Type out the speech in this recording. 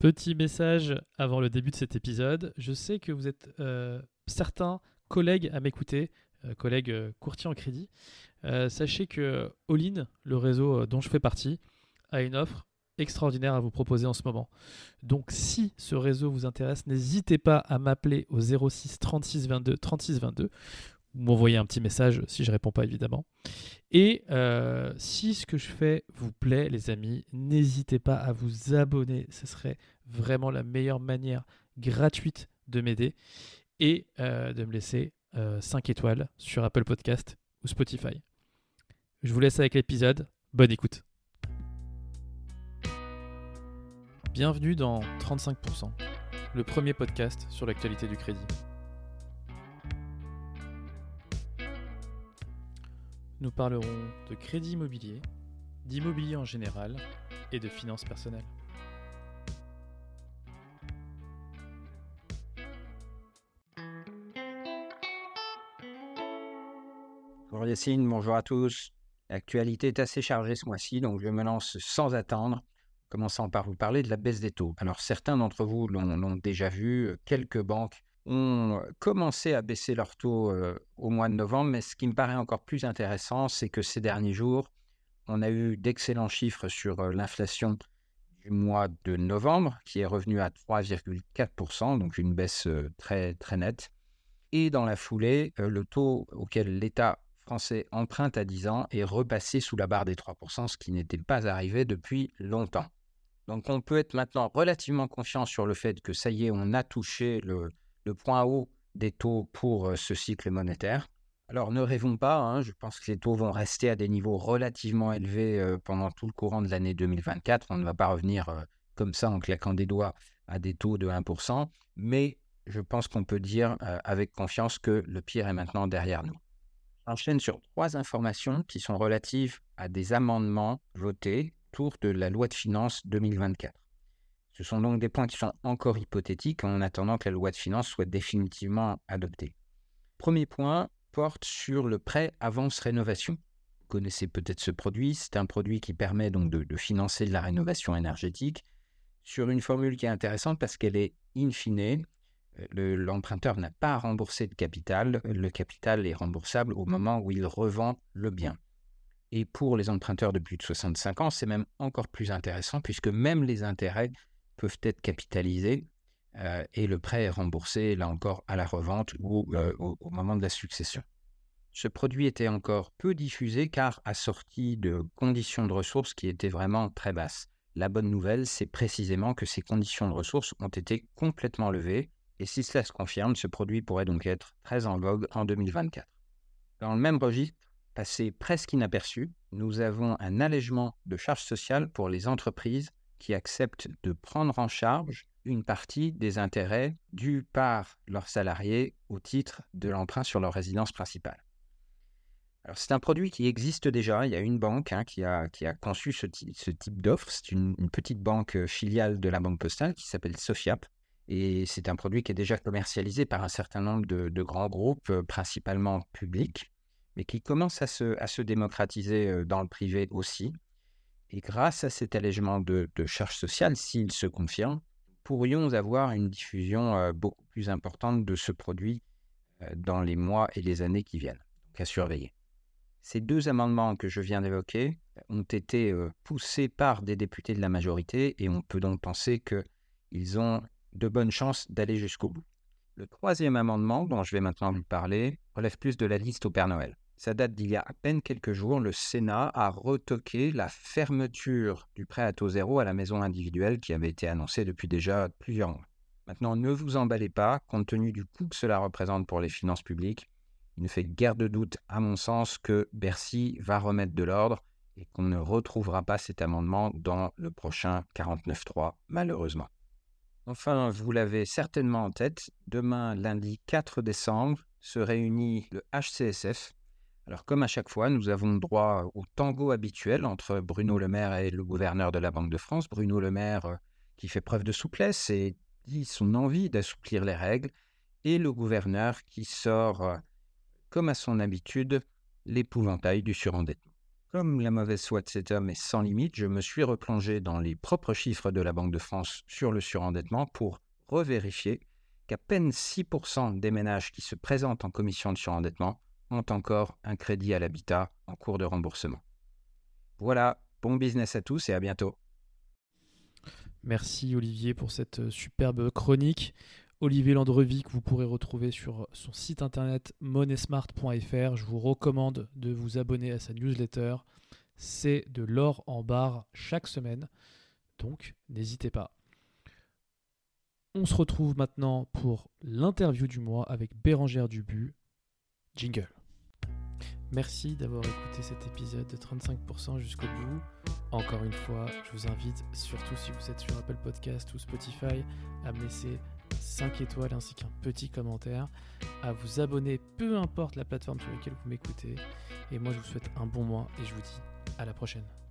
Petit message avant le début de cet épisode. Je sais que vous êtes certains collègues à m'écouter, collègues courtiers en crédit. Sachez que All-in, le réseau dont je fais partie, a une offre extraordinaire à vous proposer en ce moment. Donc si ce réseau vous intéresse, n'hésitez pas à m'appeler au 06 36 22 36 22. Vous m'envoyez un petit message si je ne réponds pas évidemment. Et si ce que je fais vous plaît, les amis, n'hésitez pas à vous abonner. Ce serait vraiment la meilleure manière gratuite de m'aider et de me laisser 5 étoiles sur Apple Podcast ou Spotify. Je vous laisse avec l'épisode. Bonne écoute. Bienvenue dans 35%, le premier podcast sur l'actualité du crédit. Nous parlerons de crédit immobilier, d'immobilier en général et de finances personnelles. Bonjour Yassine, bonjour à tous. L'actualité est assez chargée ce mois-ci, donc je me lance sans attendre. Commençons par vous parler de la baisse des taux. Alors certains d'entre vous l'ont déjà vu, quelques banques ont commencé à baisser leurs taux au mois de novembre, mais ce qui me paraît encore plus intéressant, c'est que ces derniers jours, on a eu d'excellents chiffres sur l'inflation du mois de novembre, qui est revenue à 3,4%, donc une baisse très, très nette. Et dans la foulée, le taux auquel l'État français emprunte à 10 ans est repassé sous la barre des 3%, ce qui n'était pas arrivé depuis longtemps. Donc on peut être maintenant relativement confiant sur le fait que ça y est, on a touché le point haut des taux pour ce cycle monétaire. Alors ne rêvons pas, je pense que les taux vont rester à des niveaux relativement élevés pendant tout le courant de l'année 2024. On ne va pas revenir comme ça en claquant des doigts à des taux de 1%, mais je pense qu'on peut dire avec confiance que le pire est maintenant derrière nous. J'enchaîne sur 3 informations qui sont relatives à des amendements votés autour de la loi de finances 2024. Ce sont donc des points qui sont encore hypothétiques en attendant que la loi de finances soit définitivement adoptée. Premier point porte sur le prêt avance-rénovation. Vous connaissez peut-être ce produit, c'est un produit qui permet donc de financer de la rénovation énergétique sur une formule qui est intéressante parce qu'elle est in fine. L'emprunteur n'a pas à rembourser de capital, le capital est remboursable au moment où il revend le bien. Et pour les emprunteurs de plus de 65 ans, c'est même encore plus intéressant puisque même les intérêts peuvent être capitalisés et le prêt est remboursé, là encore, à la revente ou au moment de la succession. Ce produit était encore peu diffusé car assorti de conditions de ressources qui étaient vraiment très basses. La bonne nouvelle, c'est précisément que ces conditions de ressources ont été complètement levées et si cela se confirme, ce produit pourrait donc être très en vogue en 2024. Dans le même registre, passé presque inaperçu, nous avons un allègement de charges sociales pour les entreprises qui acceptent de prendre en charge une partie des intérêts dus par leurs salariés au titre de l'emprunt sur leur résidence principale. Alors, c'est un produit qui existe déjà. Il y a une banque qui a conçu ce type d'offre. C'est une petite banque filiale de la Banque Postale qui s'appelle Sofiap. Et c'est un produit qui est déjà commercialisé par un certain nombre de grands groupes, principalement publics, mais qui commence à se démocratiser dans le privé aussi. Et grâce à cet allègement de charges sociales, s'il se confirme, pourrions avoir une diffusion beaucoup plus importante de ce produit dans les mois et les années qui viennent, donc à surveiller. Ces 2 amendements que je viens d'évoquer ont été poussés par des députés de la majorité et on peut donc penser qu'ils ont de bonnes chances d'aller jusqu'au bout. Le 3e amendement, dont je vais maintenant vous parler, relève plus de la liste au Père Noël. Ça date d'il y a à peine quelques jours, le Sénat a retoqué la fermeture du prêt à taux zéro à la maison individuelle qui avait été annoncée depuis déjà plusieurs mois. Maintenant, ne vous emballez pas, compte tenu du coût que cela représente pour les finances publiques, il ne fait guère de doute, à mon sens, que Bercy va remettre de l'ordre et qu'on ne retrouvera pas cet amendement dans le prochain 49.3, malheureusement. Enfin, vous l'avez certainement en tête, demain, lundi 4 décembre, se réunit le HCSF. Alors, comme à chaque fois, nous avons droit au tango habituel entre Bruno Le Maire et le gouverneur de la Banque de France. Bruno Le Maire qui fait preuve de souplesse et dit son envie d'assouplir les règles. Et le gouverneur qui sort, comme à son habitude, l'épouvantail du surendettement. Comme la mauvaise foi de cet homme est sans limite, je me suis replongé dans les propres chiffres de la Banque de France sur le surendettement pour revérifier qu'à peine 6% des ménages qui se présentent en commission de surendettement ont encore un crédit à l'habitat en cours de remboursement. Voilà, bon business à tous et à bientôt. Merci Olivier pour cette superbe chronique. Olivier Lendrevie que vous pourrez retrouver sur son site internet moneysmart.fr. Je vous recommande de vous abonner à sa newsletter. C'est de l'or en barre chaque semaine, donc n'hésitez pas. On se retrouve maintenant pour l'interview du mois avec Bérengère Dubu. Jingle. Merci d'avoir écouté cet épisode de 35% jusqu'au bout. Encore une fois, je vous invite, surtout si vous êtes sur Apple Podcast ou Spotify, à me laisser 5 étoiles ainsi qu'un petit commentaire, à vous abonner, peu importe la plateforme sur laquelle vous m'écoutez. Et moi, je vous souhaite un bon mois et je vous dis à la prochaine.